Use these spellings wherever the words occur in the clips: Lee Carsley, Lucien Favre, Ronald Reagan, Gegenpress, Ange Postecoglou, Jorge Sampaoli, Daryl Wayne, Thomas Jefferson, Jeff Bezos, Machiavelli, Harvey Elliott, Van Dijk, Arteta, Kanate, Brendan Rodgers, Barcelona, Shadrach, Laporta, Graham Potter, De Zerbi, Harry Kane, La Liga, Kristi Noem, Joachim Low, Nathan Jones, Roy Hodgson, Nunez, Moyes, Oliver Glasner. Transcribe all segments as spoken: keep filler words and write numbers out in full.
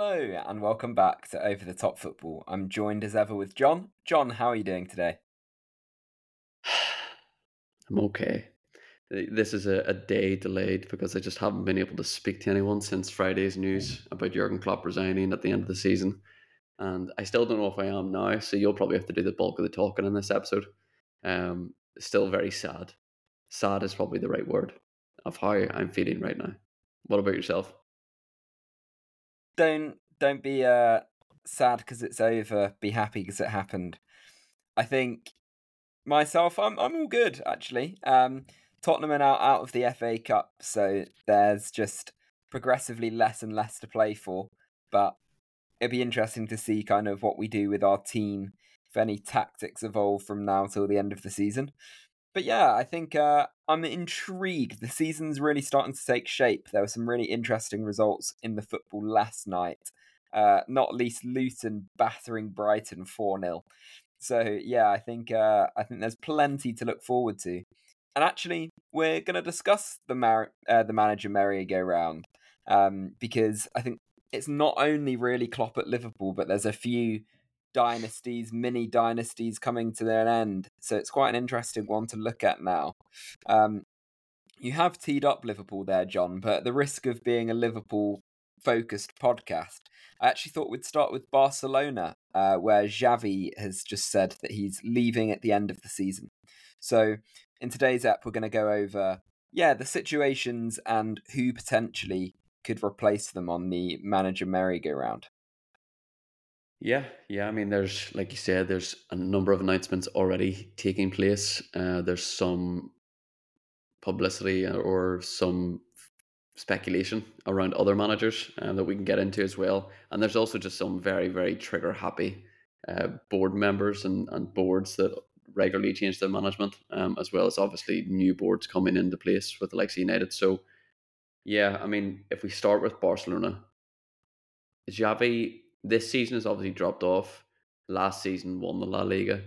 Hello and welcome back to Over the Top Football. I'm joined as ever with John. John, how are you doing today? I'm okay. This is a, a day delayed because I just haven't been able to speak to anyone since Friday's news about Jurgen Klopp resigning at the end of the season. And I still don't know if I am now, so you'll probably have to do the bulk of the talking in this episode. Um, still very sad. Sad is probably the right word of how I'm feeling right now. What about yourself? Don't don't be uh, sad because it's over. Be happy because it happened. I think myself, I'm I'm all good actually. Um, Tottenham are now out of the F A Cup, so there's just progressively less and less to play for. But it'd be interesting to see kind of what we do with our team, if any tactics evolve from now till the end of the season. But yeah, I think uh, I'm intrigued. The season's really starting to take shape. There were some really interesting results in the football last night, uh, not least Luton battering Brighton four nil. So yeah, I think uh, I think there's plenty to look forward to. And actually, we're going to discuss the mar- uh, the manager merry-go-round um, because I think it's not only really Klopp at Liverpool, but there's a few dynasties, mini dynasties coming to their end. So it's quite an interesting one to look at now. Um, you have teed up Liverpool there, John, but at the risk of being a Liverpool-focused podcast, I actually thought we'd start with Barcelona, uh, where Xavi has just said that he's leaving at the end of the season. So in today's app, we're going to go over, yeah, the situations and who potentially could replace them on the manager merry-go-round. Yeah, yeah. I mean, there's, like you said, there's a number of announcements already taking place. Uh, there's some publicity or some speculation around other managers uh, that we can get into as well. And there's also just some very, very trigger-happy uh, board members and, and boards that regularly change their management, um, as well as obviously new boards coming into place with the likes of United. So, yeah, I mean, if we start with Barcelona, Xavi this season has obviously dropped off. Last season won the La Liga.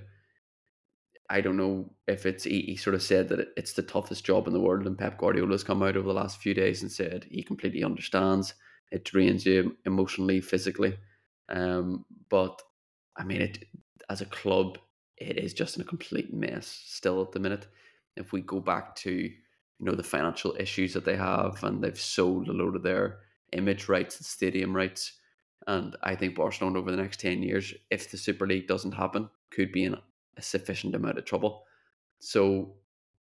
I don't know if it's, he, he sort of said that it's the toughest job in the world, and Pep Guardiola has come out over the last few days and said he completely understands. It drains you emotionally, physically. Um, but, I mean, it as a club, it is just in a complete mess still at the minute. If we go back to, you know, the financial issues that they have, and they've sold a load of their image rights and stadium rights. And I think Barcelona over the next ten years, if the Super League doesn't happen, could be in a sufficient amount of trouble. So,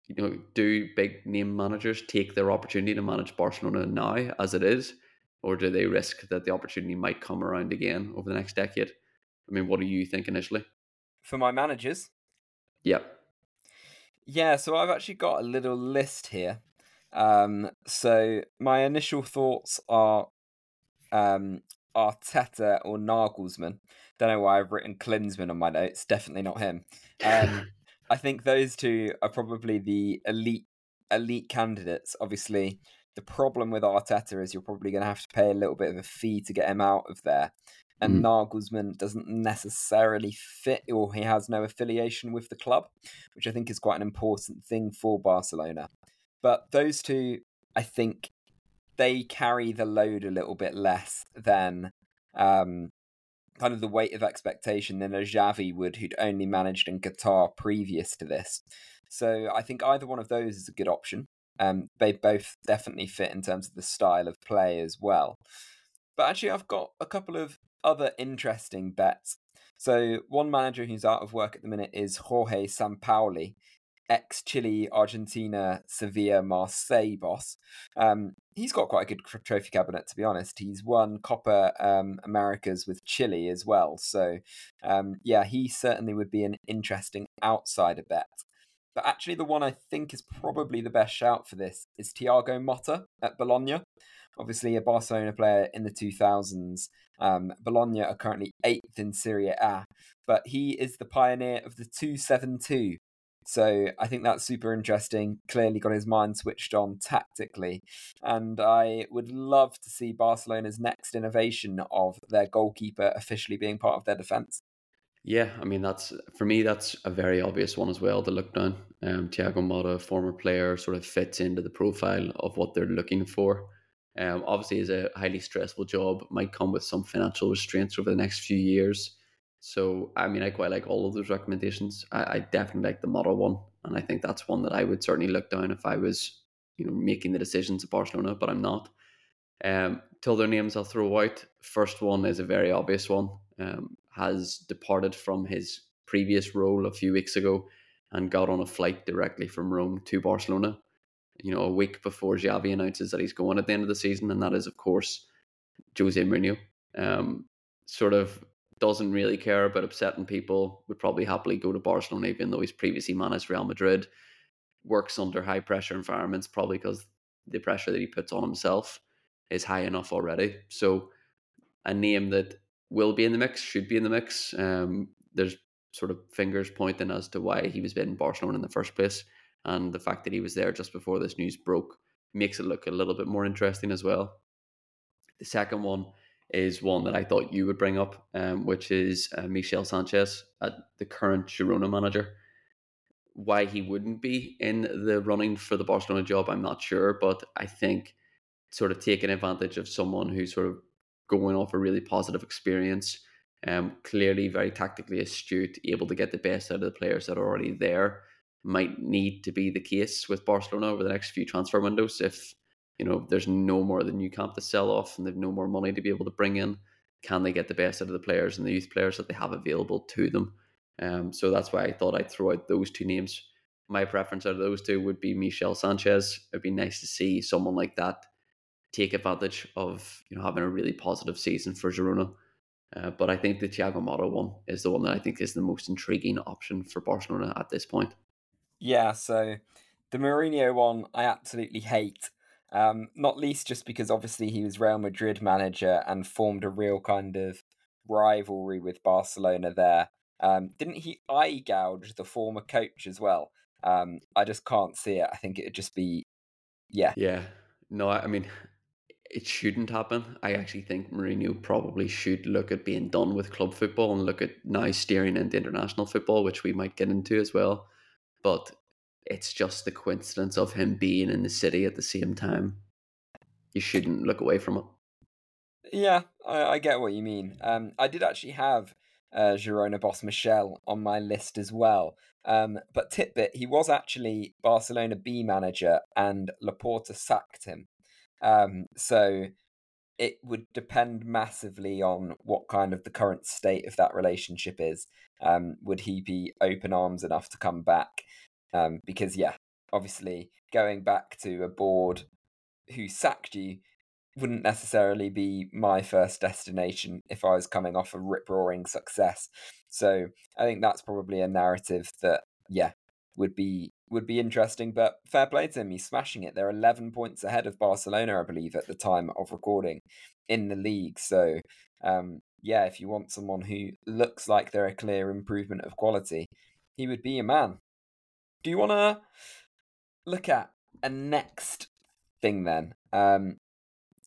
you know, do big name managers take their opportunity to manage Barcelona now as it is? Or do they risk that the opportunity might come around again over the next decade? I mean, what do you think initially? For my managers? Yeah. Yeah, so I've actually got a little list here. Um, so my initial thoughts are... Um, Arteta or Nagelsmann. Don't know why I've written Klinsmann on my notes. Definitely not him. Um, I think those two are probably the elite elite candidates. Obviously, the problem with Arteta is you're probably going to have to pay a little bit of a fee to get him out of there. And mm. Nagelsmann doesn't necessarily fit, or he has no affiliation with the club, which I think is quite an important thing for Barcelona. But those two, I think, they carry the load a little bit less than um, kind of the weight of expectation than a Xavi would, who'd only managed in Qatar previous to this. So I think either one of those is a good option. Um, they both definitely fit in terms of the style of play as well. But actually, I've got a couple of other interesting bets. So one manager who's out of work at the minute is Jorge Sampaoli, ex-Chile, Argentina, Sevilla, Marseille boss. Um, he's got quite a good trophy cabinet, to be honest. He's won Copa um, Americas with Chile as well. So, um, yeah, he certainly would be an interesting outsider bet. But actually, the one I think is probably the best shout for this is Thiago Motta at Bologna. Obviously, a Barcelona player in the two thousands. Um, Bologna are currently eighth in Serie A, but he is the pioneer of the two seven two. So I think that's super interesting. Clearly got his mind switched on tactically. And I would love to see Barcelona's next innovation of their goalkeeper officially being part of their defence. Yeah, I mean, that's for me, that's a very obvious one as well to look down. Um, Thiago Motta, former player, sort of fits into the profile of what they're looking for. Um, obviously, it's a highly stressful job, might come with some financial restraints over the next few years. So, I mean, I quite like all of those recommendations. I, I definitely like the Motta one, and I think that's one that I would certainly look down if I was, you know, making the decisions at Barcelona, but I'm not. Um, till their names I'll throw out. First one is a very obvious one. Um, has departed from his previous role a few weeks ago and got on a flight directly from Rome to Barcelona, you know, a week before Xavi announces that he's going at the end of the season, and that is, of course, Jose Mourinho. Um, sort of doesn't really care about upsetting people, would probably happily go to Barcelona even though he's previously managed Real Madrid, works under high pressure environments probably because the pressure that he puts on himself is high enough already. So a name that will be in the mix, should be in the mix. Um, there's sort of fingers pointing as to why he was in Barcelona in the first place, and the fact that he was there just before this news broke makes it look a little bit more interesting as well. The second one is one that I thought you would bring up, um, which is uh, Míchel Sánchez, uh, the current Girona manager. Why he wouldn't be in the running for the Barcelona job, I'm not sure, but I think sort of taking advantage of someone who's sort of going off a really positive experience, um, clearly very tactically astute, able to get the best out of the players that are already there, might need to be the case with Barcelona over the next few transfer windows. If, you know, there's no more than new camp to sell off and they've no more money to be able to bring in, can they get the best out of the players and the youth players that they have available to them? Um, so that's why I thought I'd throw out those two names. My preference out of those two would be Míchel Sánchez. It'd be nice to see someone like that take advantage of, you know, having a really positive season for Girona. Uh, but I think the Thiago Motta one is the one that I think is the most intriguing option for Barcelona at this point. Yeah, so the Mourinho one I absolutely hate, um, not least just because obviously he was Real Madrid manager and formed a real kind of rivalry with Barcelona there. Um, didn't he eye gouge the former coach as well? Um, I just can't see it. I think it would just be, yeah. Yeah, no, I mean, it shouldn't happen. I actually think Mourinho probably should look at being done with club football and look at now steering into international football, which we might get into as well. But it's just the coincidence of him being in the city at the same time. You shouldn't look away from it. Yeah, I, I get what you mean. Um, I did actually have uh, Girona boss Míchel on my list as well. Um, but tidbit, he was actually Barcelona B manager and Laporta sacked him. Um, so it would depend massively on what kind of the current state of that relationship is. Um, would he be open arms enough to come back? Um, because, yeah, obviously going back to a board who sacked you wouldn't necessarily be my first destination if I was coming off a rip-roaring success. So I think that's probably a narrative that, yeah, would be would be interesting, but fair play to him. He's smashing it. They're eleven points ahead of Barcelona, I believe, at the time of recording in the league. So, um, yeah, if you want someone who looks like they're a clear improvement of quality, he would be your man. Do you want to look at a next thing then? Um,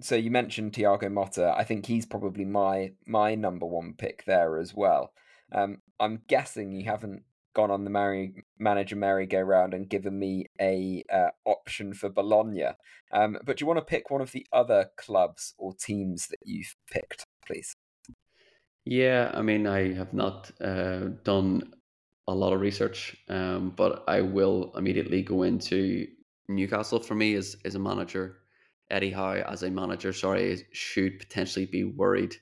so you mentioned Thiago Motta. I think he's probably my, my number one pick there as well. Um, I'm guessing you haven't gone on the Mary, manager merry-go-round and given me a uh, option for Bologna. Um, but do you want to pick one of the other clubs or teams that you've picked, please? Yeah, I mean, I have not uh, done a lot of research, um, but I will immediately go into Newcastle. For me, as, as a manager, Eddie Howe as a manager, sorry, should potentially be worried.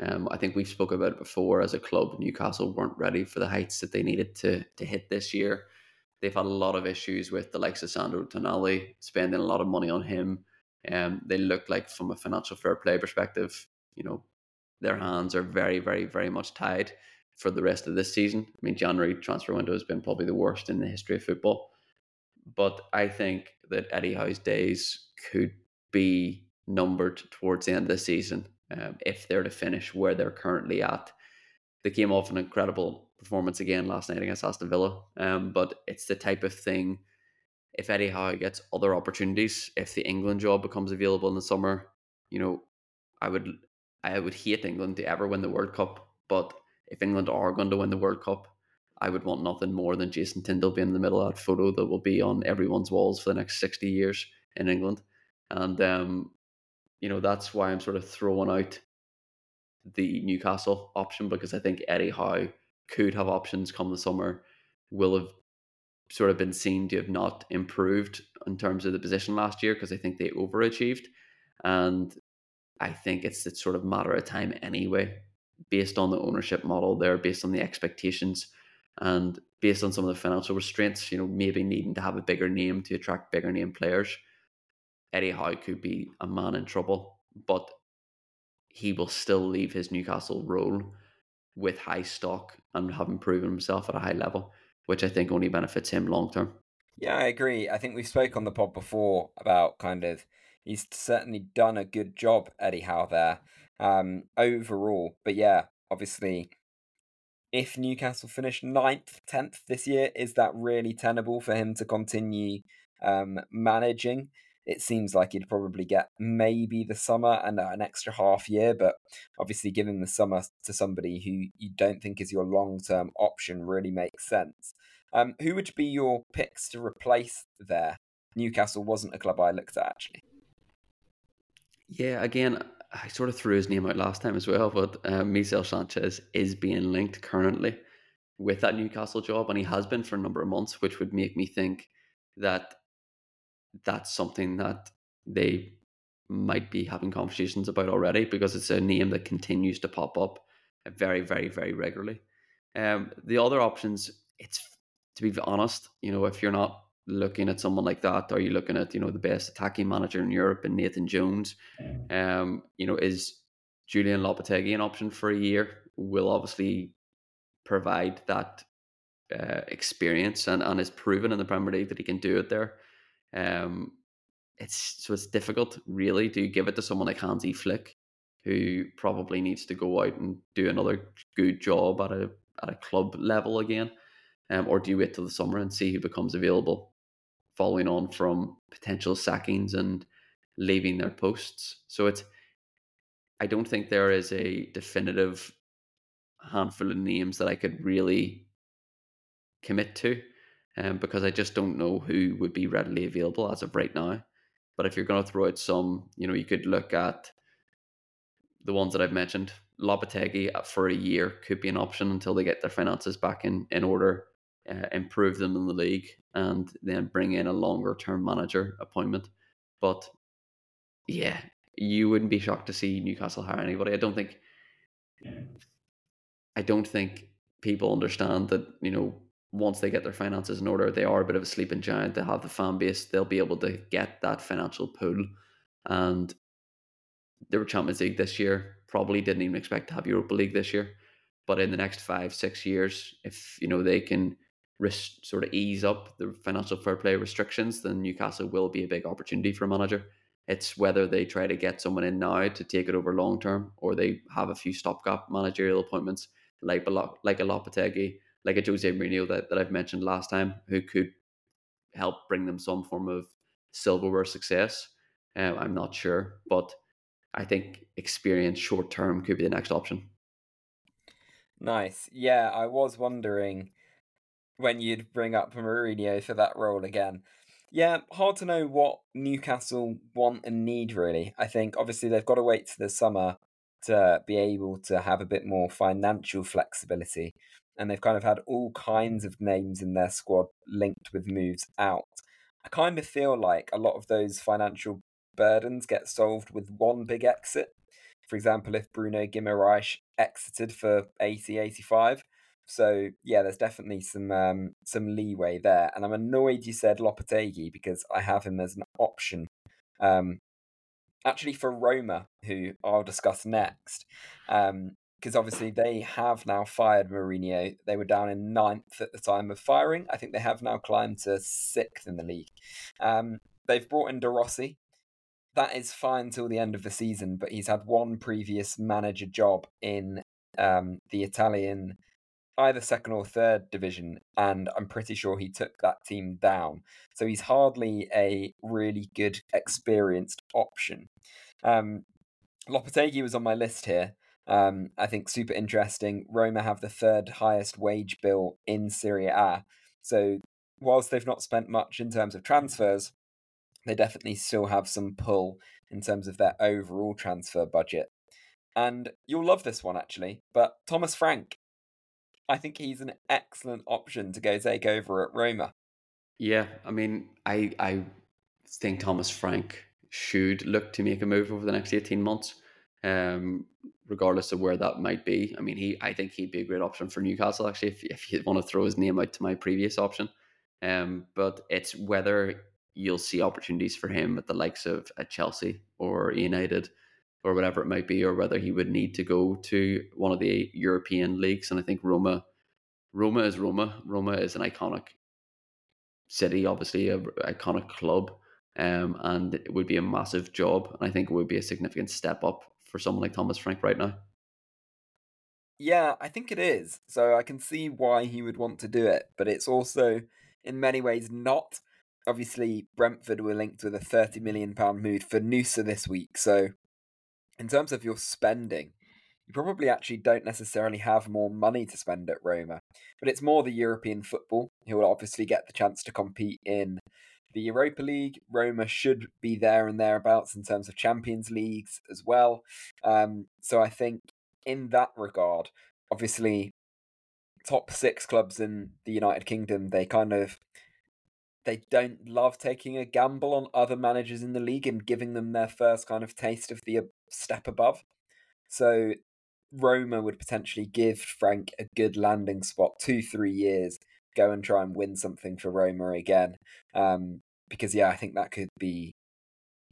Um, I think we've spoken about it before. As a club, Newcastle weren't ready for the heights that they needed to to hit this year. They've had a lot of issues with the likes of Sandro Tonali, spending a lot of money on him. Um, they look like, from a financial fair play perspective, you know, their hands are very, very, very much tied for the rest of this season. I mean, January transfer window has been probably the worst in the history of football. But I think that Eddie Howe's days could be numbered towards the end of the season. Um, if they're to finish where they're currently at. They came off an incredible performance again last night against Aston Villa, um, but it's the type of thing, if Eddie Howe gets other opportunities, if the England job becomes available in the summer, you know, I would I would hate England to ever win the World Cup, but if England are going to win the World Cup, I would want nothing more than Jason Tindall being in the middle of that photo that will be on everyone's walls for the next sixty years in England. And um you know, that's why I'm sort of throwing out the Newcastle option, because I think Eddie Howe could have options come the summer, will have sort of been seen to have not improved in terms of the position last year, because I think they overachieved. And I think it's it's sort of matter of time anyway, based on the ownership model there, based on the expectations, and based on some of the financial restraints, you know, maybe needing to have a bigger name to attract bigger name players. Eddie Howe could be a man in trouble, but he will still leave his Newcastle role with high stock and having proven himself at a high level, which I think only benefits him long term. Yeah, I agree. I think we spoke on the pod before about kind of, he's certainly done a good job, Eddie Howe, there um, overall. But yeah, obviously, if Newcastle finish ninth, tenth this year, is that really tenable for him to continue um, managing? It seems like he'd probably get maybe the summer and an extra half year, but obviously giving the summer to somebody who you don't think is your long-term option really makes sense. Um, who would be your picks to replace there? Newcastle wasn't a club I looked at, actually. Yeah, again, I sort of threw his name out last time as well, but uh, Míchel Sánchez is being linked currently with that Newcastle job, and he has been for a number of months, which would make me think that that's something that they might be having conversations about already, because it's a name that continues to pop up very, very, very regularly. Um, the other options, it's, to be honest, you know, if you're not looking at someone like that, are you looking at, you know, the best attacking manager in Europe and Nathan Jones? Um, you know, is Julian Lopetegui an option for a year? Will obviously provide that uh, experience and, and is proven in the Premier League that he can do it there. Um, it's so it's difficult, really, to give it to someone like Hansi Flick, who probably needs to go out and do another good job at a at a club level again, um, or do you wait till the summer and see who becomes available, following on from potential sackings and leaving their posts. So it's, I don't think there is a definitive handful of names that I could really commit to. Um, because I just don't know who would be readily available as of right now. But if you're going to throw out some, you know, you could look at the ones that I've mentioned. Lopetegui for a year could be an option until they get their finances back in, in order, uh, improve them in the league, and then bring in a longer-term manager appointment. But yeah, you wouldn't be shocked to see Newcastle hire anybody. I don't think... I don't think people understand that, you know, once they get their finances in order, they are a bit of a sleeping giant. They have the fan base. They'll be able to get that financial pool. And they were Champions League this year. Probably didn't even expect to have Europa League this year. But in the next five, six years, if you know they can risk, sort of ease up the financial fair play restrictions, then Newcastle will be a big opportunity for a manager. It's whether they try to get someone in now to take it over long term, or they have a few stopgap managerial appointments like a like a Lopetegui, like a Jose Mourinho that, that I've mentioned last time, who could help bring them some form of silverware success. Um, I'm not sure, but I think experience short-term could be the next option. Nice. Yeah, I was wondering when you'd bring up Mourinho for that role again. Yeah, hard to know what Newcastle want and need, really. I think, obviously, they've got to wait till the summer to be able to have a bit more financial flexibility. And they've kind of had all kinds of names in their squad linked with moves out. I kind of feel like a lot of those financial burdens get solved with one big exit. For example, if Bruno Guimaraes exited for eighty, eighty-five. So yeah, there's definitely some um, some leeway there. And I'm annoyed you said Lopetegui, because I have him as an option. Um, actually for Roma, who I'll discuss next. Um Because obviously they have now fired Mourinho. They were down in ninth at the time of firing. I think they have now climbed to sixth in the league. Um, they've brought in De Rossi. That is fine till the end of the season, but he's had one previous manager job in um, the Italian, either second or third division, and I'm pretty sure he took that team down. So he's hardly a really good, experienced option. Um, Lopetegui was on my list here. Um, I think super interesting. Roma have the third highest wage bill in Serie A. So whilst they've not spent much in terms of transfers, they definitely still have some pull in terms of their overall transfer budget. And you'll love this one, actually, but Thomas Frank. I think he's an excellent option to go take over at Roma. Yeah, I mean, I I think Thomas Frank should look to make a move over the next eighteen months, um, regardless of where that might be. I mean, he I think he'd be a great option for Newcastle, actually, if, if you want to throw his name out to my previous option. Um, but it's whether you'll see opportunities for him at the likes of at Chelsea or United or whatever it might be, or whether he would need to go to one of the European leagues. And I think Roma, Roma is Roma. Roma is an iconic city, obviously an iconic club, um, and it would be a massive job. And I think it would be a significant step up for someone like Thomas Frank right now. Yeah, I think it is. So I can see why he would want to do it, but it's also in many ways not. Obviously, Brentford were linked with a thirty million pounds move for Nusa this week, so in terms of your spending, you probably actually don't necessarily have more money to spend at Roma, but it's more the European football who will obviously get the chance to compete in the Europa League. Roma should be there and thereabouts in terms of Champions Leagues as well. Um, so I think in that regard, obviously top six clubs in the United Kingdom, they kind of, they don't love taking a gamble on other managers in the league and giving them their first kind of taste of the step above. So Roma would potentially give Frank a good landing spot, two, three years, go and try and win something for Roma again. Um, because, yeah, I think that could be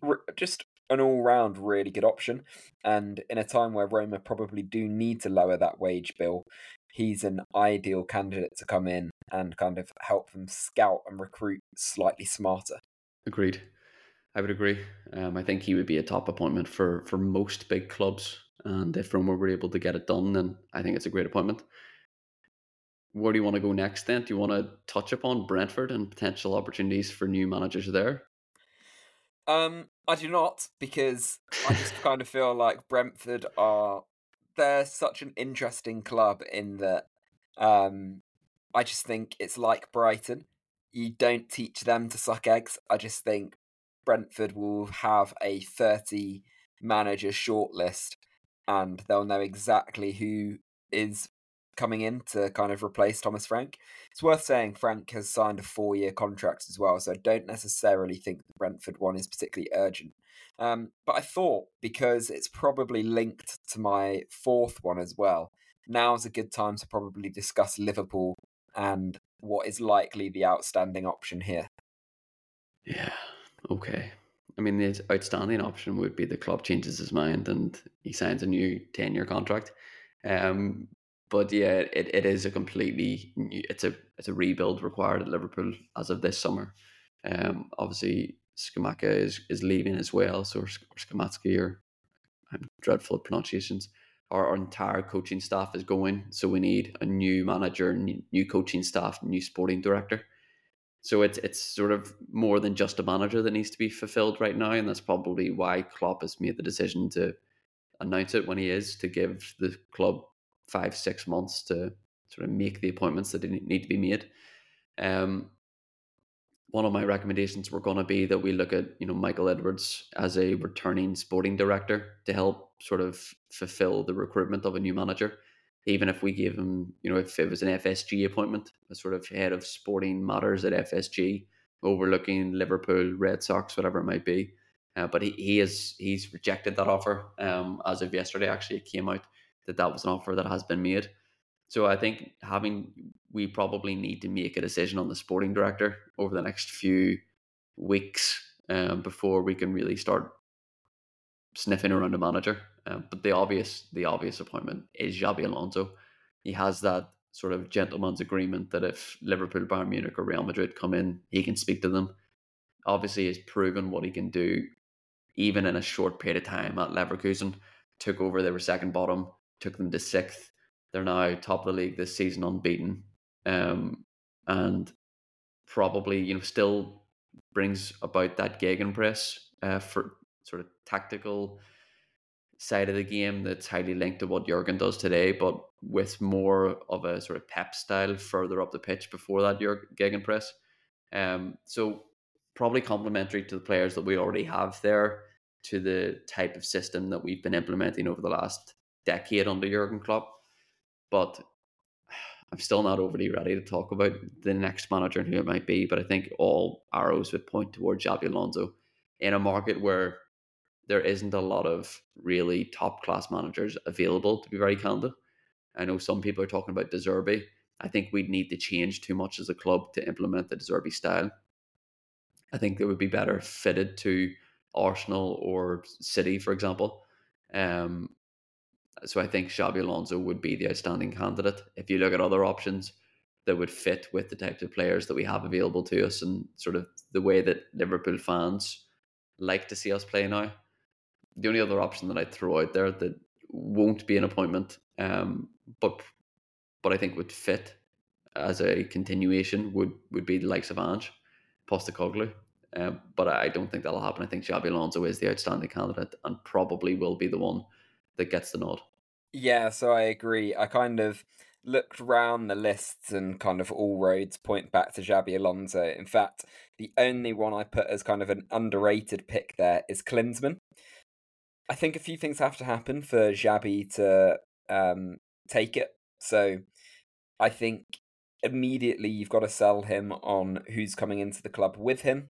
re- just an all-round really good option. And in a time where Roma probably do need to lower that wage bill, he's an ideal candidate to come in and kind of help them scout and recruit slightly smarter. Agreed. I would agree. Um, I think he would be a top appointment for, for most big clubs. And if Roma were able to get it done, then I think it's a great appointment. Where do you want to go next then? Do you want to touch upon Brentford and potential opportunities for new managers there? Um, I do not, because I just kind of feel like Brentford are... They're such an interesting club in that um, I just think it's like Brighton. You don't teach them to suck eggs. I just think Brentford will have a thirty manager shortlist and they'll know exactly who is coming in to kind of replace Thomas Frank. It's worth saying Frank has signed a four-year contract as well, so I don't necessarily think the Brentford one is particularly urgent. Um, but I thought, because it's probably linked to my fourth one as well, now's a good time to probably discuss Liverpool and what is likely the outstanding option here. Yeah. Okay. I mean, the outstanding option would be the Klopp changes his mind and he signs a new ten-year contract. Um, but yeah, it, it is a completely new, it's a it's a rebuild required at Liverpool as of this summer. Um, obviously, Scamacca is, is leaving as well, so or Scamacca, or I'm dreadful at pronunciations. Our, our entire coaching staff is going, so we need a new manager, new, new coaching staff, new sporting director. So it's it's sort of more than just a manager that needs to be fulfilled right now, and that's probably why Klopp has made the decision to announce it when he is, to give the club five, six months to sort of make the appointments that need to be made. Um, one of my recommendations were going to be that we look at, you know, Michael Edwards as a returning sporting director to help sort of fulfill the recruitment of a new manager. Even if we gave him, you know, if it was an F S G appointment, a sort of head of sporting matters at F S G, overlooking Liverpool, Red Sox, whatever it might be. Uh, but he, he is he's rejected that offer. Um, as of yesterday, actually, it came out that that was an offer that has been made. So I think having, we probably need to make a decision on the sporting director over the next few weeks um, before we can really start sniffing around a manager. Uh, but the obvious the obvious appointment is Xabi Alonso. He has that sort of gentleman's agreement that if Liverpool, Bayern Munich or Real Madrid come in, he can speak to them. Obviously, he's proven what he can do, even in a short period of time at Leverkusen. Took over, they were second bottom, took them to sixth. They're now top of the league this season, unbeaten. Um, and probably, you know, still brings about that gegenpress uh, for sort of tactical side of the game that's highly linked to what Jurgen does today, but with more of a sort of Pep style further up the pitch before that gegenpress. Um, so probably complementary to the players that we already have there to the type of system that we've been implementing over the last decade under Jurgen Klopp. But I'm still not overly ready to talk about the next manager and who it might be, but I think all arrows would point towards Xabi Alonso in a market where there isn't a lot of really top-class managers available, to be very candid. I know some people are talking about De Zerbi. I think we'd need to change too much as a club to implement the De Zerbi style. I think they would be better fitted to Arsenal or City, for example. Um, so I think Xabi Alonso would be the outstanding candidate. If you look at other options that would fit with the types of players that we have available to us and sort of the way that Liverpool fans like to see us play now, the only other option that I'd throw out there that won't be an appointment, um, but but I think would fit as a continuation would, would be the likes of Ange Postecoglou. Um, but I don't think that'll happen. I think Xabi Alonso is the outstanding candidate and probably will be the one that gets the nod. Yeah, so I agree. I kind of looked round the lists and kind of all roads point back to Xabi Alonso. In fact, the only one I put as kind of an underrated pick there is Klinsmann. I think a few things have to happen for Xabi to um, take it. So I think immediately you've got to sell him on who's coming into the club with him.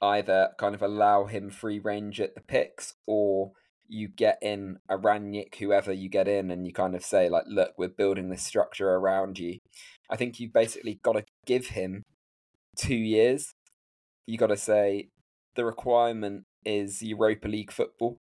Either kind of allow him free range at the picks, or you get in a Ranić, whoever you get in, and you kind of say, like, look, we're building this structure around you. I think you've basically got to give him two years. You got to say the requirement is Europa League football,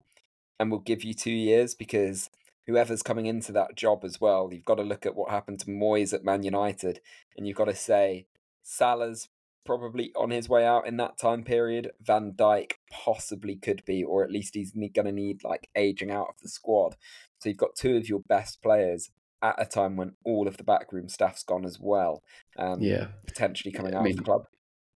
and we'll give you two years because whoever's coming into that job as well, you've got to look at what happened to Moyes at Man United, and you've got to say Salah's probably on his way out in that time period. Van Dijk possibly could be, or at least he's going to need like aging out of the squad. So you've got two of your best players at a time when all of the backroom staff's gone as well, um, yeah. potentially coming out I mean, of the club.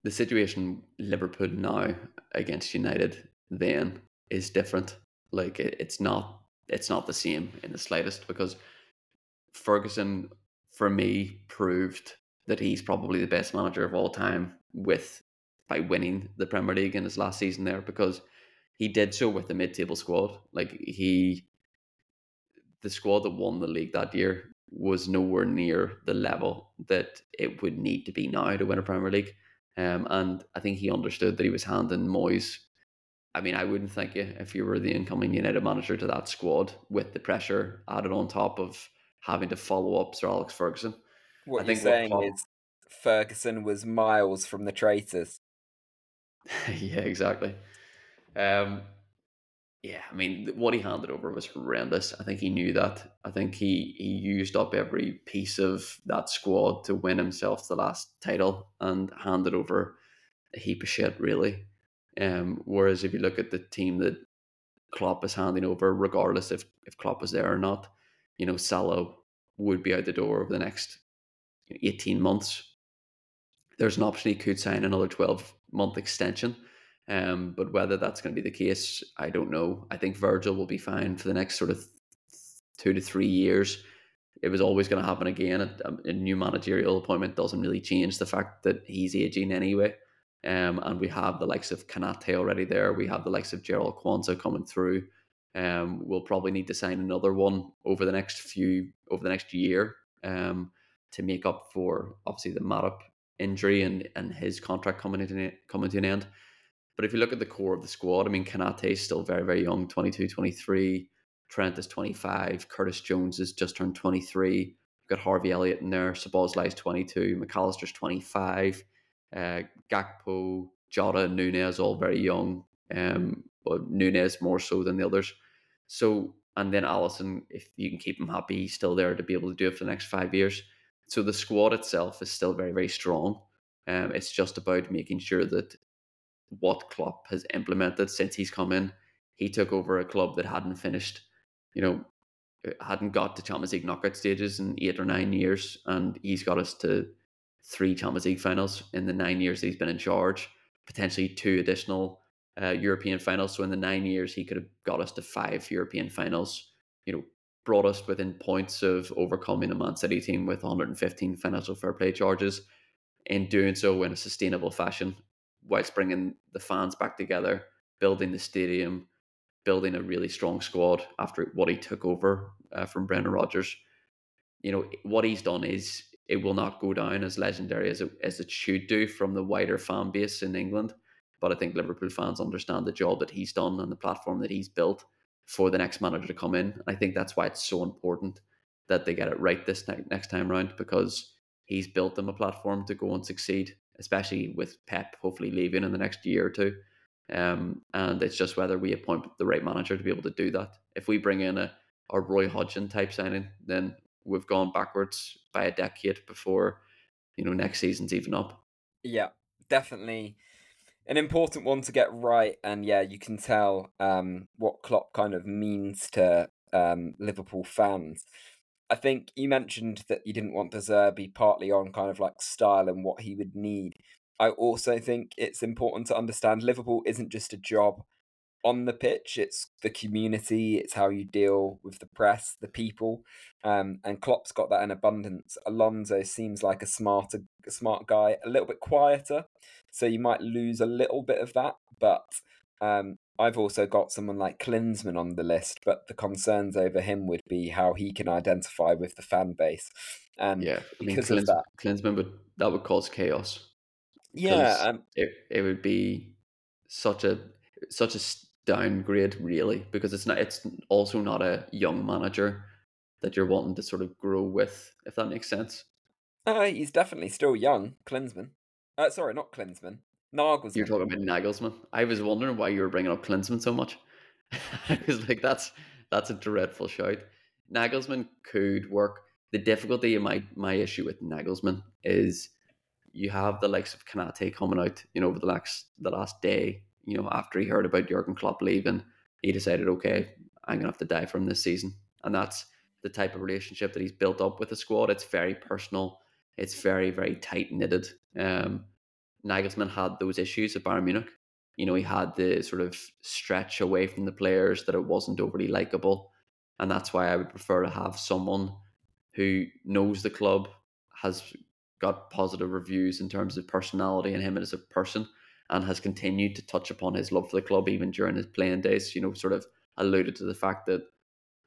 The situation Liverpool now against United then is different. Like it, it's not... It's not the same in the slightest, because Ferguson, for me, proved that he's probably the best manager of all time with by winning the Premier League in his last season there, because he did so with the mid-table squad. Like he, the squad that won the league that year was nowhere near the level that it would need to be now to win a Premier League. Um, and I think he understood that he was handing Moyes. I mean, I wouldn't thank you if you were the incoming United manager to that squad with the pressure added on top of having to follow up Sir Alex Ferguson. What I you're think saying what Klopp... is Ferguson was miles from the traitors. Yeah, exactly. Um, yeah, I mean, what he handed over was horrendous. I think he knew that. I think he, he used up every piece of that squad to win himself the last title and handed over a heap of shit, really. Um, whereas if you look at the team that Klopp is handing over, regardless if, if Klopp was there or not, you know, Salah would be out the door over the next eighteen months. There's an option he could sign another twelve-month extension, um, but whether that's going to be the case, I don't know. I think Virgil will be fine for the next sort of two to three years. It was always going to happen again. A, a new managerial appointment doesn't really change the fact that he's aging anyway. Um, and we have the likes of Kanate already there. We have the likes of Gerald Kwanzaa coming through. Um, we'll probably need to sign another one over the next few, over the next year, um, to make up for obviously the Matip injury and, and his contract coming to coming to an end. But if you look at the core of the squad, I mean, Kanate is still very, very young, twenty-two, twenty-three. Trent is twenty-five. Curtis Jones has just turned twenty-three. We've got Harvey Elliott in there. Szoboszlai's twenty-two. McAllister's twenty-five. Uh, Gakpo, Jota, Nunez, all very young, um, but Nunez more so than the others. So, and then Alisson, if you can keep him happy, he's still there to be able to do it for the next five years. So the squad itself is still very, very strong. Um, it's just about making sure that what Klopp has implemented since he's come in, he took over a club that hadn't finished, you know, hadn't got to Champions League knockout stages in eight or nine years, and he's got us to three Champions League finals in the nine years that he's been in charge, potentially two additional uh, European finals. So in the nine years, he could have got us to five European finals, you know, brought us within points of overcoming a Man City team with one hundred fifteen financial fair play charges, and doing so in a sustainable fashion, whilst bringing the fans back together building the stadium, building a really strong squad after what he took over uh, from Brendan Rodgers. You know, what he's done is, it will not go down as legendary as it, as it should do from the wider fan base in England. But I think Liverpool fans understand the job that he's done and the platform that he's built for the next manager to come in. I think that's why it's so important that they get it right this ne- next time round, because he's built them a platform to go and succeed, especially with Pep hopefully leaving in the next year or two. Um, and it's just whether we appoint the right manager to be able to do that. If we bring in a, a Roy Hodgson type signing, then we've gone backwards by a decade before, you know, next season's even up. Yeah, definitely an important one to get right. And yeah, you can tell um, what Klopp kind of means to um, Liverpool fans. I think you mentioned that you didn't want De Zerbi partly on kind of like style and what he would need. I also think it's important to understand Liverpool isn't just a job on the pitch. It's the community. It's how you deal with the press, the people. Um, and Klopp's got that in abundance. Alonso seems like a smarter, a smart guy, a little bit quieter. So you might lose a little bit of that. But um, I've also got someone like Klinsmann on the list. But the concerns over him would be how he can identify with the fan base. And yeah, I mean, because Klins- of that, Klinsmann would that would cause chaos. Yeah, um, it it would be such a such a downgrade, really, because it's not. It's also not a young manager that you're wanting to sort of grow with, if that makes sense. Uh, he's definitely still young, Klinsmann. Uh, sorry, not Klinsmann. Nagelsmann. You're talking about Nagelsmann. I was wondering why you were bringing up Klinsmann so much. I was like, that's that's a dreadful shout. Nagelsmann could work. The difficulty in my my issue with Nagelsmann is, you have the likes of Kanate coming out, you know, over the last the last day, you know, after he heard about Jurgen Klopp leaving, he decided, okay, I'm gonna have to die for him this season. And that's the type of relationship that he's built up with the squad. It's very personal. It's very, very tight knitted. Um, Nagelsmann had those issues at Bayern Munich. You know, he had the sort of stretch away from the players that it wasn't overly likable, and that's why I would prefer to have someone who knows the club, has got positive reviews in terms of personality and him as a person, and has continued to touch upon his love for the club even during his playing days. You know, sort of alluded to the fact that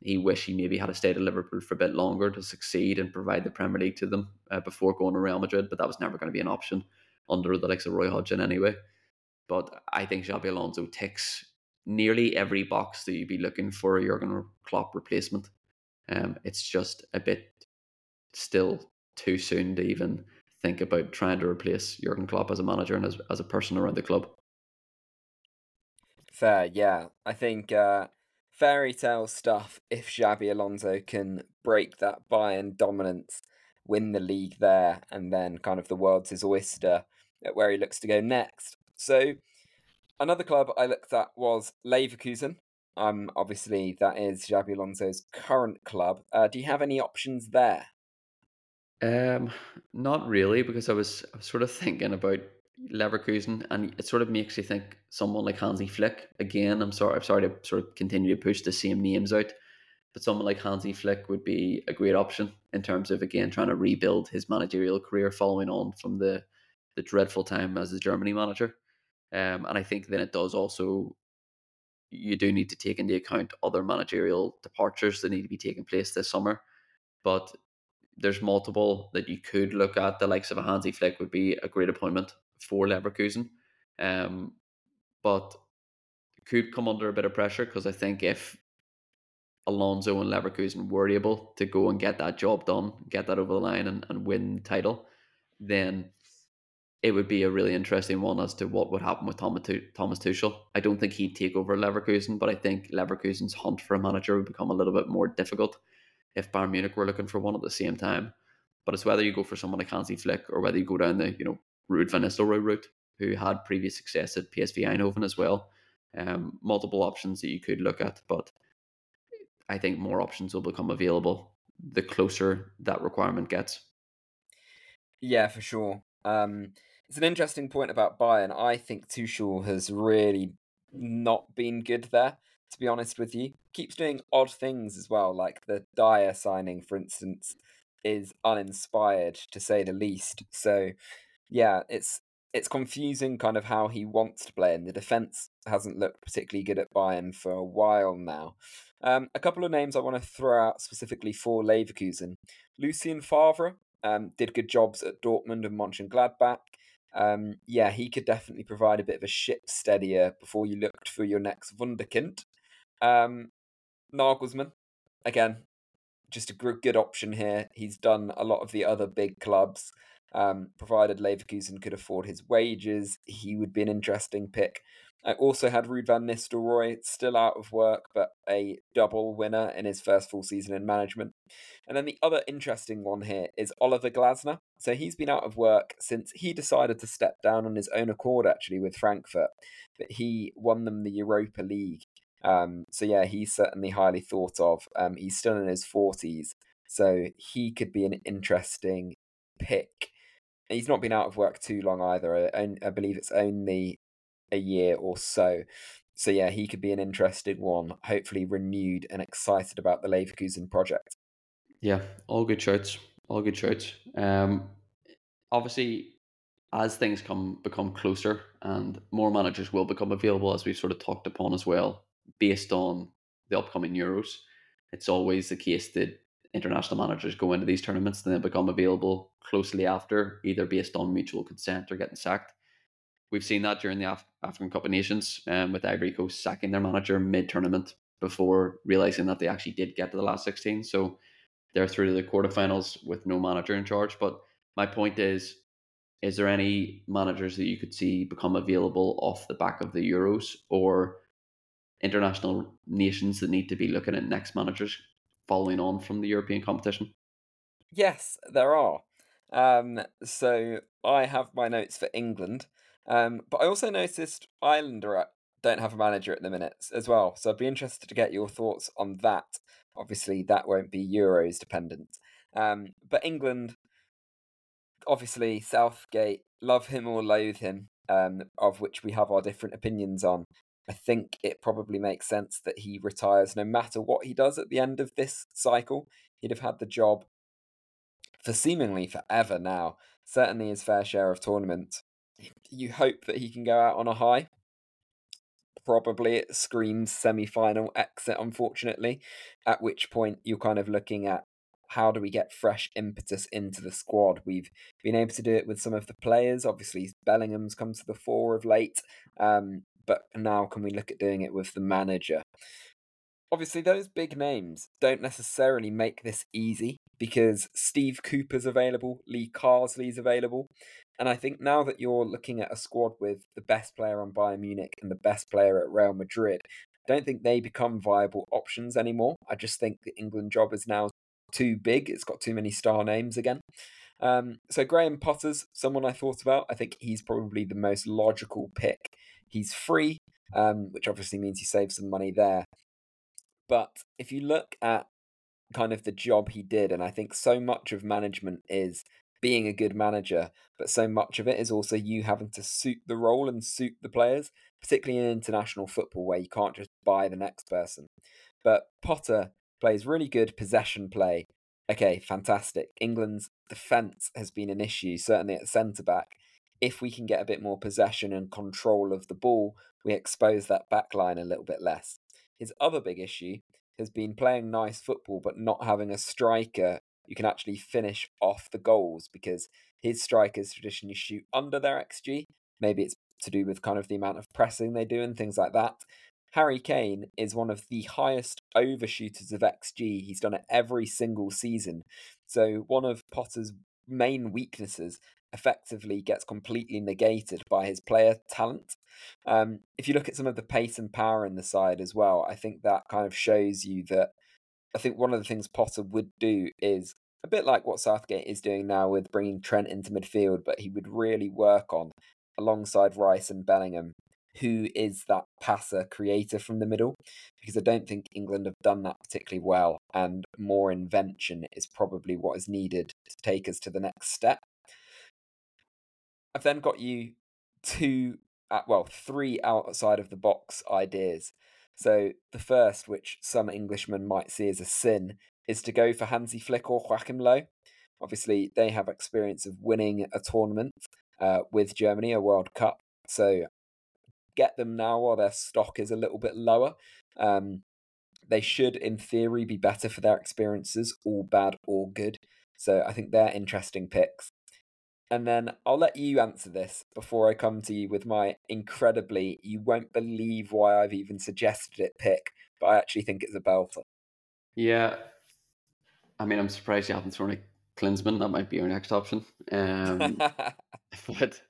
he wished he maybe had stayed at Liverpool for a bit longer to succeed and provide the Premier League to them uh, before going to Real Madrid, but that was never going to be an option under the likes of Roy Hodgson anyway. But I think Xabi Alonso ticks nearly every box that you'd be looking for a Jurgen Klopp replacement. Um, it's just a bit still too soon to even think about trying to replace Jurgen Klopp as a manager and as as a person around the club. Fair, yeah. I think uh, fairy tale stuff. If Xabi Alonso can break that Bayern dominance, win the league there, and then kind of the world's his oyster at where he looks to go next. So another club I looked at was Leverkusen. Um, obviously that is Xabi Alonso's current club. Uh, do you have any options there? Um, not really, because I was, I was sort of thinking about Leverkusen, and it sort of makes you think someone like Hansi Flick. Again, I'm sorry, I'm sorry to sort of continue to push the same names out, but someone like Hansi Flick would be a great option in terms of, again, trying to rebuild his managerial career following on from the the dreadful time as the Germany manager. Um, and I think then it does also, you do need to take into account other managerial departures that need to be taking place this summer, but there's multiple that you could look at. The likes of a Hansi Flick would be a great appointment for Leverkusen. Um, but could come under a bit of pressure, because I think if Alonso and Leverkusen were able to go and get that job done, get that over the line and, and win the title, then it would be a really interesting one as to what would happen with Thomas Tuchel. I don't think he'd take over Leverkusen, but I think Leverkusen's hunt for a manager would become a little bit more difficult if Bayern Munich were looking for one at the same time. But it's whether you go for someone like Hansi Flick or whether you go down the, you know, Ruud van Nistelrooy route, who had previous success at P S V Eindhoven as well. Um, multiple options that you could look at, but I think more options will become available the closer that requirement gets. Yeah, for sure. Um, it's an interesting point about Bayern. I think Tuchel has really not been good there, to be honest with you. Keeps doing odd things as well, like the Dyer signing, for instance, is uninspired, to say the least. So, yeah, it's it's confusing kind of how he wants to play, and the defence hasn't looked particularly good at Bayern for a while now. Um, a couple of names I want to throw out specifically for Leverkusen. Lucien Favre um, did good jobs at Dortmund and Mönchengladbach. Um, yeah, he could definitely provide a bit of a ship steadier before you looked for your next wunderkind. Um, Nagelsmann, again, just a good option here. He's done a lot of the other big clubs. Um, provided Leverkusen could afford his wages, he would be an interesting pick. I also had Ruud van Nistelrooy, still out of work, but a double winner in his first full season in management. And then the other interesting one here is Oliver Glasner. So he's been out of work since he decided to step down on his own accord, actually, with Frankfurt. But he won them the Europa League. Um, so yeah, he's certainly highly thought of. Um, he's still in his forties, so he could be an interesting pick. He's not been out of work too long either. I, I believe it's only a year or so. So yeah, he could be an interesting one, hopefully renewed and excited about the Leverkusen project. Yeah, all good shirts, all good shirts. Um, obviously, as things come become closer and more managers will become available, as we've sort of talked upon as well, based on the upcoming Euros, it's always the case that international managers go into these tournaments and then become available closely after, either based on mutual consent or getting sacked. We've seen that during the Af- African Cup of Nations um, with Ivory Coast sacking their manager mid-tournament before realising that they actually did get to the last sixteen. So they're through to the quarterfinals with no manager in charge. But my point is, is there any managers that you could see become available off the back of the Euros, or international nations that need to be looking at next managers following on from the European competition? Yes, there are. Um, so I have my notes for England. Um, but I also noticed Ireland are, don't have a manager at the minute as well. So I'd be interested to get your thoughts on that. Obviously, that won't be Euros dependent. Um, but England, obviously, Southgate, love him or loathe him, um, of which we have our different opinions on. I think it probably makes sense that he retires no matter what he does at the end of this cycle. He'd have had the job for seemingly forever now, certainly his fair share of tournaments. You hope that he can go out on a high. Probably it screams semi-final exit, unfortunately, at which point you're kind of looking at how do we get fresh impetus into the squad? We've been able to do it with some of the players. Obviously, Bellingham's come to the fore of late. Um, But now can we look at doing it with the manager? Obviously, those big names don't necessarily make this easy, because Steve Cooper's available, Lee Carsley's available. And I think now that you're looking at a squad with the best player on Bayern Munich and the best player at Real Madrid, I don't think they become viable options anymore. I just think the England job is now too big. It's got too many star names again. Um, so Graham Potter's someone I thought about. I think he's probably the most logical pick. He's free, um, which obviously means you save some money there. But if you look at kind of the job he did, and I think so much of management is being a good manager, but so much of it is also you having to suit the role and suit the players, particularly in international football where you can't just buy the next person. But Potter plays really good possession play. Okay, fantastic. England's defence has been an issue, certainly at centre-back. If we can get a bit more possession and control of the ball, we expose that back line a little bit less. His other big issue has been playing nice football, but not having a striker you can actually finish off the goals, because his strikers traditionally shoot under their X G. Maybe it's to do with kind of the amount of pressing they do and things like that. Harry Kane is one of the highest overshooters of X G. He's done it every single season. So one of Potter's main weaknesses effectively gets completely negated by his player talent. Um, if you look at some of the pace and power in the side as well, I think that kind of shows you that I think one of the things Potter would do is a bit like what Southgate is doing now with bringing Trent into midfield, but he would really work on, alongside Rice and Bellingham, who is that passer creator from the middle? Because I don't think England have done that particularly well, and more invention is probably what is needed to take us to the next step. I've then got you two, well, three outside of the box ideas. So the first, which some Englishmen might see as a sin, is to go for Hansi Flick or Joachim Low. Obviously, they have experience of winning a tournament. uh, with Germany, a World Cup. So get them now while their stock is a little bit lower. Um, they should, in theory, be better for their experiences, all bad or good. So I think they're interesting picks. And then I'll let you answer this before I come to you with my incredibly, you won't believe why I've even suggested it pick, but I actually think it's a belter. Yeah. I mean, I'm surprised you haven't thrown a Klinsmann. That might be your next option. Um, but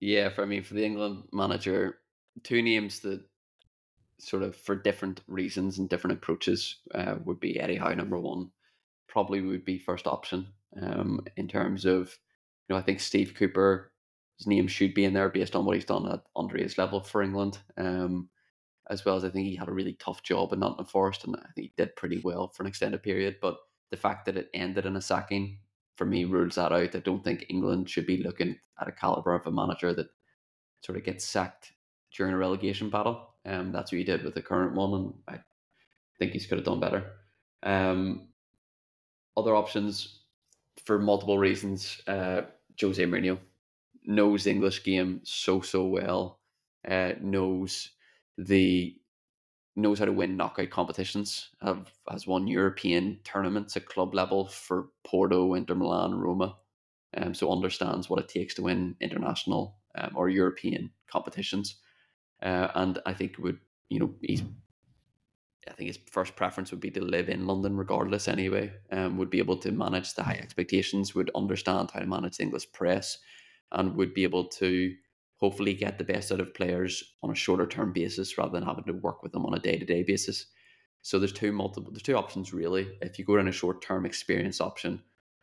yeah, for me, for the England manager, two names that sort of for different reasons and different approaches uh, would be Eddie Howe, number one, probably would be first option um, in terms of, you know, I think Steve Cooper's name should be in there based on what he's done at Andre's level for England, um, as well as I think he had a really tough job in Nottingham Forest, and I think he did pretty well for an extended period. But the fact that it ended in a sacking, for me, rules that out. I don't think England should be looking at a calibre of a manager that sort of gets sacked during a relegation battle. Um, that's what he did with the current one, and I think he could have done better. Um, other options, for multiple reasons, uh, Jose Mourinho knows the English game so, so well, uh, knows the knows how to win knockout competitions, have, has won European tournaments at club level for Porto, Inter Milan, Roma, um, so understands what it takes to win international um, or European competitions. Uh, and I think would you know he's, I think his first preference would be to live in London, regardless. Anyway, um, would be able to manage the high expectations, would understand how to manage the English press, and would be able to hopefully get the best out of players on a shorter term basis rather than having to work with them on a day to day basis. So there's two multiple, there's two options really. If you go down a short term experience option,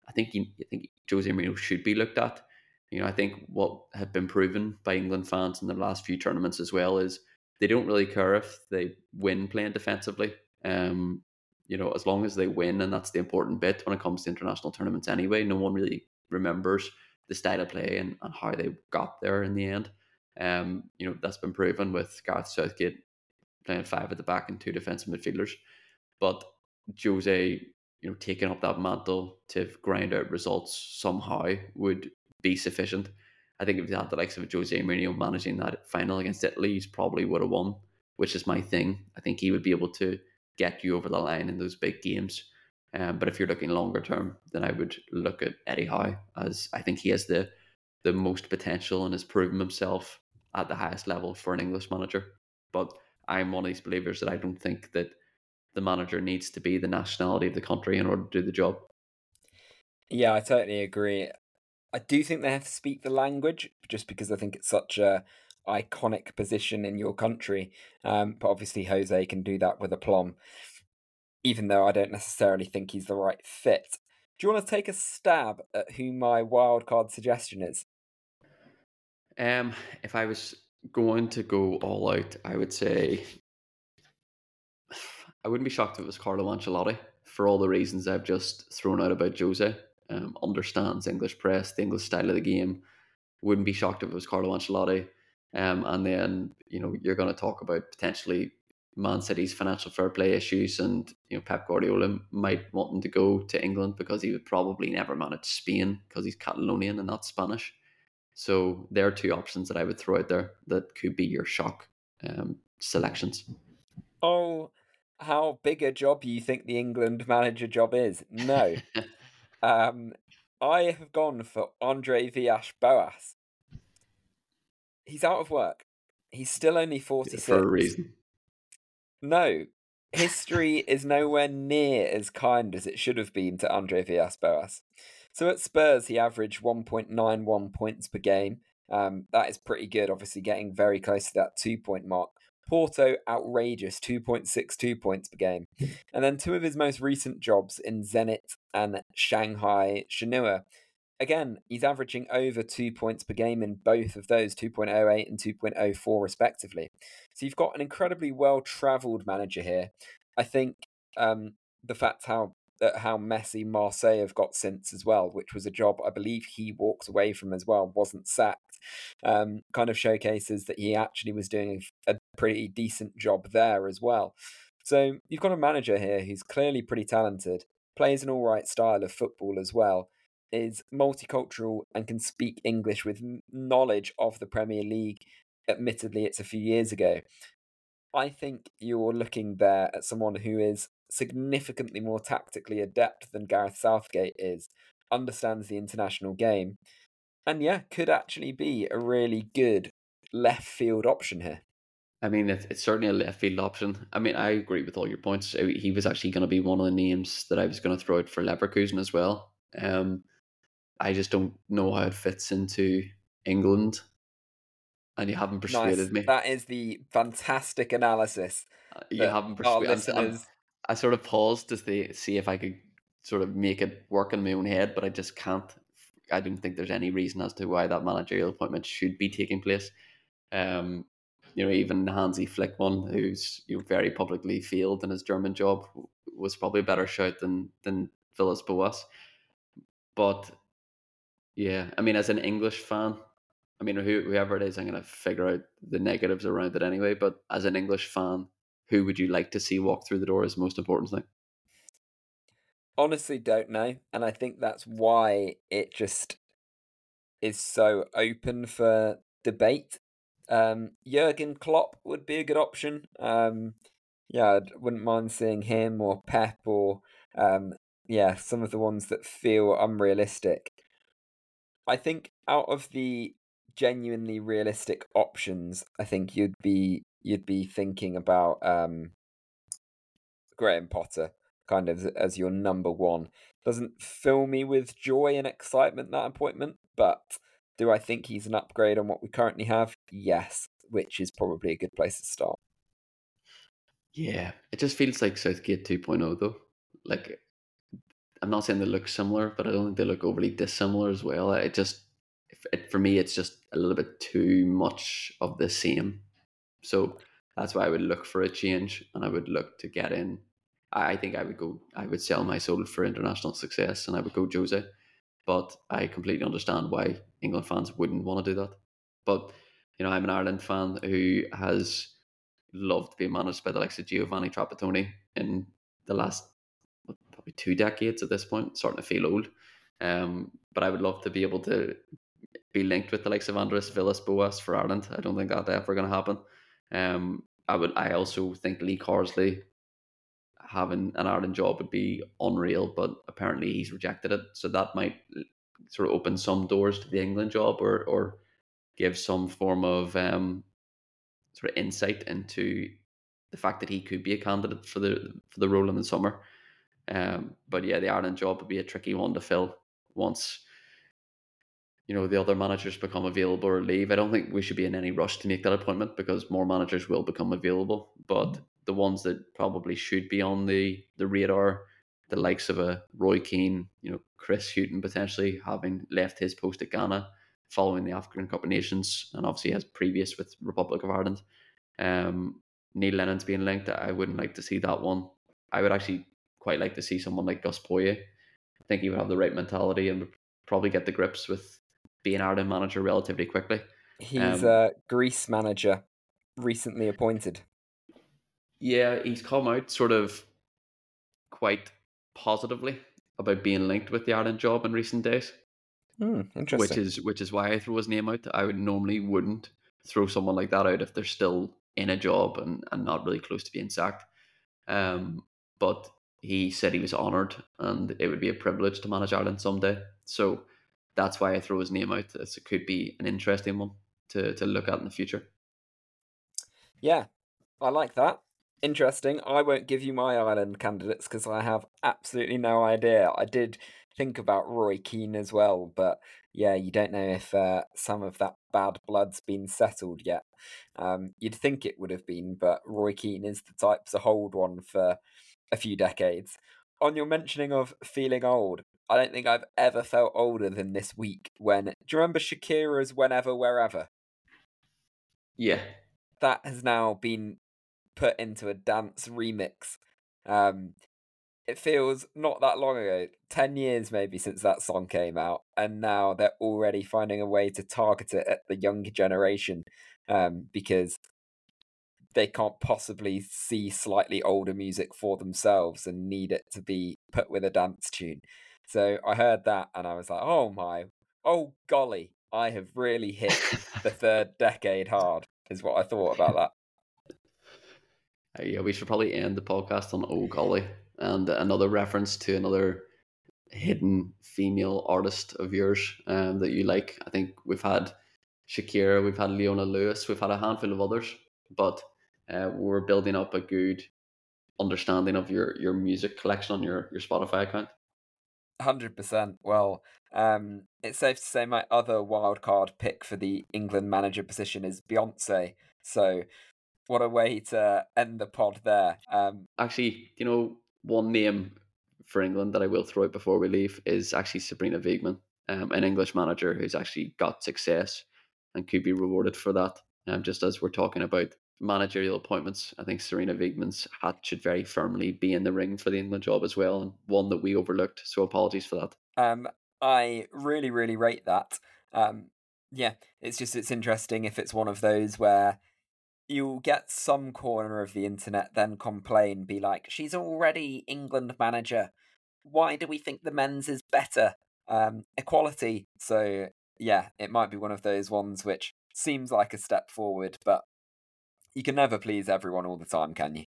I think you, I think Jose Mourinho should be looked at. You know, I think what have been proven by England fans in the last few tournaments as well is they don't really care if they win playing defensively. Um, you know, as long as they win, and that's the important bit when it comes to international tournaments anyway. No one really remembers the style of play and, and how they got there in the end. Um, you know, that's been proven with Gareth Southgate playing five at the back and two defensive midfielders. But Jose, you know, taking up that mantle to grind out results somehow would be sufficient. I think if you had the likes of Jose Mourinho managing that final against Italy, he probably would have won, which is my thing. I think he would be able to get you over the line in those big games. Um, but if you're looking longer term, then I would look at Eddie Howe, as I think he has the the most potential and has proven himself at the highest level for an English manager. But I'm one of these believers that I don't think that the manager needs to be the nationality of the country in order to do the job. Yeah, I totally agree. I do think they have to speak the language, just because I think it's such a iconic position in your country. Um, but obviously Jose can do that with aplomb, even though I don't necessarily think he's the right fit. Do you want to take a stab at who my wildcard suggestion is? Um, if I was going to go all out, I would say... I wouldn't be shocked if it was Carlo Ancelotti, for all the reasons I've just thrown out about Jose. Um, understands English press, the English style of the game. Wouldn't be shocked if it was Carlo Ancelotti. Um, and then, you know, you're going to talk about potentially Man City's financial fair play issues, and, you know, Pep Guardiola might want him to go to England because he would probably never manage Spain because he's Catalonian and not Spanish. So there are two options that I would throw out there that could be your shock um, selections. Oh, how big a job you think the England manager job is? No. Um, I have gone for Andre Villas-Boas. He's out of work. He's still only forty-six. For a reason. No, history is nowhere near as kind as it should have been to Andre Villas-Boas. So at Spurs, he averaged one point nine one points per game. Um, that is pretty good, obviously getting very close to that two-point mark. Porto, outrageous, two point six two points per game. And then two of his most recent jobs in Zenit and Shanghai Shenhua. Again, he's averaging over two points per game in both of those, two point oh eight and two point oh four respectively. So you've got an incredibly well-travelled manager here. I think um, the fact how uh, how messy Marseille have got since as well, which was a job I believe he walked away from as well, wasn't sacked, um, kind of showcases that he actually was doing a pretty decent job there as well. So you've got a manager here who's clearly pretty talented, plays an all right style of football as well, is multicultural and can speak English with knowledge of the Premier League. Admittedly, it's a few years ago. I think you're looking there at someone who is significantly more tactically adept than Gareth Southgate is, understands the international game, and yeah, could actually be a really good left field option here. I mean, it's certainly a left field option. I mean, I agree with all your points. He was actually going to be one of the names that I was going to throw out for Leverkusen as well. Um, I just don't know how it fits into England. And you haven't persuaded nice. me. That is the fantastic analysis. You haven't persuaded me. I sort of paused to see, see if I could sort of make it work in my own head, but I just can't. I don't think there's any reason as to why that managerial appointment should be taking place. Um, you know, even Hansi Flick, one who's you know, very publicly failed in his German job, was probably a better shout than than Villas-Boas. But yeah, I mean, as an English fan, I mean, who, whoever it is, I'm going to figure out the negatives around it anyway. But as an English fan, who would you like to see walk through the door is the most important thing? Honestly, don't know. And I think that's why it just is so open for debate. Um, Jurgen Klopp would be a good option. Um, yeah, I wouldn't mind seeing him or Pep or, um, yeah, some of the ones that feel unrealistic. I think out of the genuinely realistic options, I think you'd be you'd be thinking about um, Graham Potter kind of as your number one. Doesn't fill me with joy and excitement, that appointment, but do I think he's an upgrade on what we currently have? Yes, which is probably a good place to start. Yeah, it just feels like Southgate two point oh though. Like, I'm not saying they look similar, but I don't think they look overly dissimilar as well. It just It, for me, it's just a little bit too much of the same. So that's why I would look for a change, and I would look to get in. I think I would go, I would sell my soul for international success, and I would go Jose. But I completely understand why England fans wouldn't want to do that. But, you know, I'm an Ireland fan who has loved being managed by the likes of Giovanni Trapattoni in the last, what, probably two decades at this point, starting to feel old. Um, but I would love to be able to be linked with the likes of Andre Villas-Boas for Ireland. I don't think that's ever going to happen. Um, I would. I also think Lee Carsley having an Ireland job would be unreal, but apparently he's rejected it. So that might sort of open some doors to the England job, or or give some form of um sort of insight into the fact that he could be a candidate for the for the role in the summer. Um, but yeah, the Ireland job would be a tricky one to fill once, you know, the other managers become available or leave. I don't think we should be in any rush to make that appointment because more managers will become available. But the ones that probably should be on the, the radar, the likes of a Roy Keane, you know, Chris Hughton potentially having left his post at Ghana following the African Cup of Nations, and obviously has previous with Republic of Ireland. Um, Neil Lennon's being linked. I wouldn't like to see that one. I would actually quite like to see someone like Gus Poyet. I think he would have the right mentality and would probably get the grips with being Ireland manager relatively quickly. He's um, a Greece manager, recently appointed. Yeah, he's come out sort of quite positively about being linked with the Ireland job in recent days. Mm, interesting. Which is which is why I threw his name out. I would normally wouldn't throw someone like that out if they're still in a job and, and not really close to being sacked. Um, but he said he was honoured and it would be a privilege to manage Ireland someday. So that's why I throw his name out. It could be an interesting one to, to look at in the future. Yeah, I like that. Interesting. I won't give you my Ireland candidates because I have absolutely no idea. I did think about Roy Keane as well, but yeah, you don't know if uh, some of that bad blood's been settled yet. Um, you'd think it would have been, but Roy Keane is the type to hold one for a few decades. On your mentioning of feeling old, I don't think I've ever felt older than this week when, do you remember Shakira's Whenever, Wherever? Yeah. That has now been put into a dance remix. Um, it feels not that long ago, ten years maybe since that song came out, and now they're already finding a way to target it at the younger generation um, because they can't possibly see slightly older music for themselves and need it to be put with a dance tune. So I heard that and I was like, oh my, oh golly, I have really hit the third decade hard, is what I thought about that. Yeah, we should probably end the podcast on oh golly, and another reference to another hidden female artist of yours um, that you like. I think we've had Shakira, we've had Leona Lewis, we've had a handful of others, but uh, we're building up a good understanding of your, your music collection on your, your Spotify account. one hundred percent. Well, um, it's safe to say my other wildcard pick for the England manager position is Beyonce, so what a way to end the pod there. Um, actually, you know, one name for England that I will throw out before we leave is actually Sabrina Wiegmann, um, an English manager who's actually got success and could be rewarded for that. Um, just as we're talking about managerial appointments, I think Serena Wiegmann's hat should very firmly be in the ring for the England job as well, and one that we overlooked. So apologies for that. Um, I really, really rate that. Um, yeah, it's just it's interesting if it's one of those where you'll get some corner of the internet then complain, be like, she's already England manager. Why do we think the men's is better? Um, equality. So yeah, it might be one of those ones which seems like a step forward, but you can never please everyone all the time, can you?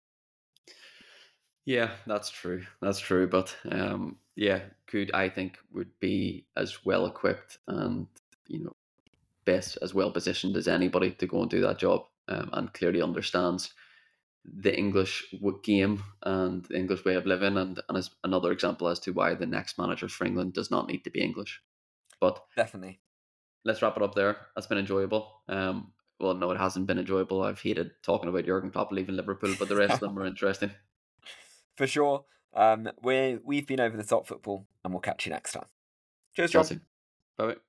Yeah, that's true. That's true. But um, yeah, Good, I think, would be as well equipped and, you know, best as well positioned as anybody to go and do that job. Um, and clearly understands the English game and the English way of living, and, and is another example as to why the next manager for England does not need to be English. But definitely, let's wrap it up there. That's been enjoyable. Um, well, no, it hasn't been enjoyable. I've hated talking about Jurgen Klopp leaving Liverpool, but the rest of them are interesting. For sure. Um, we we've been over the top football, and we'll catch you next time. Cheers, John. Bye.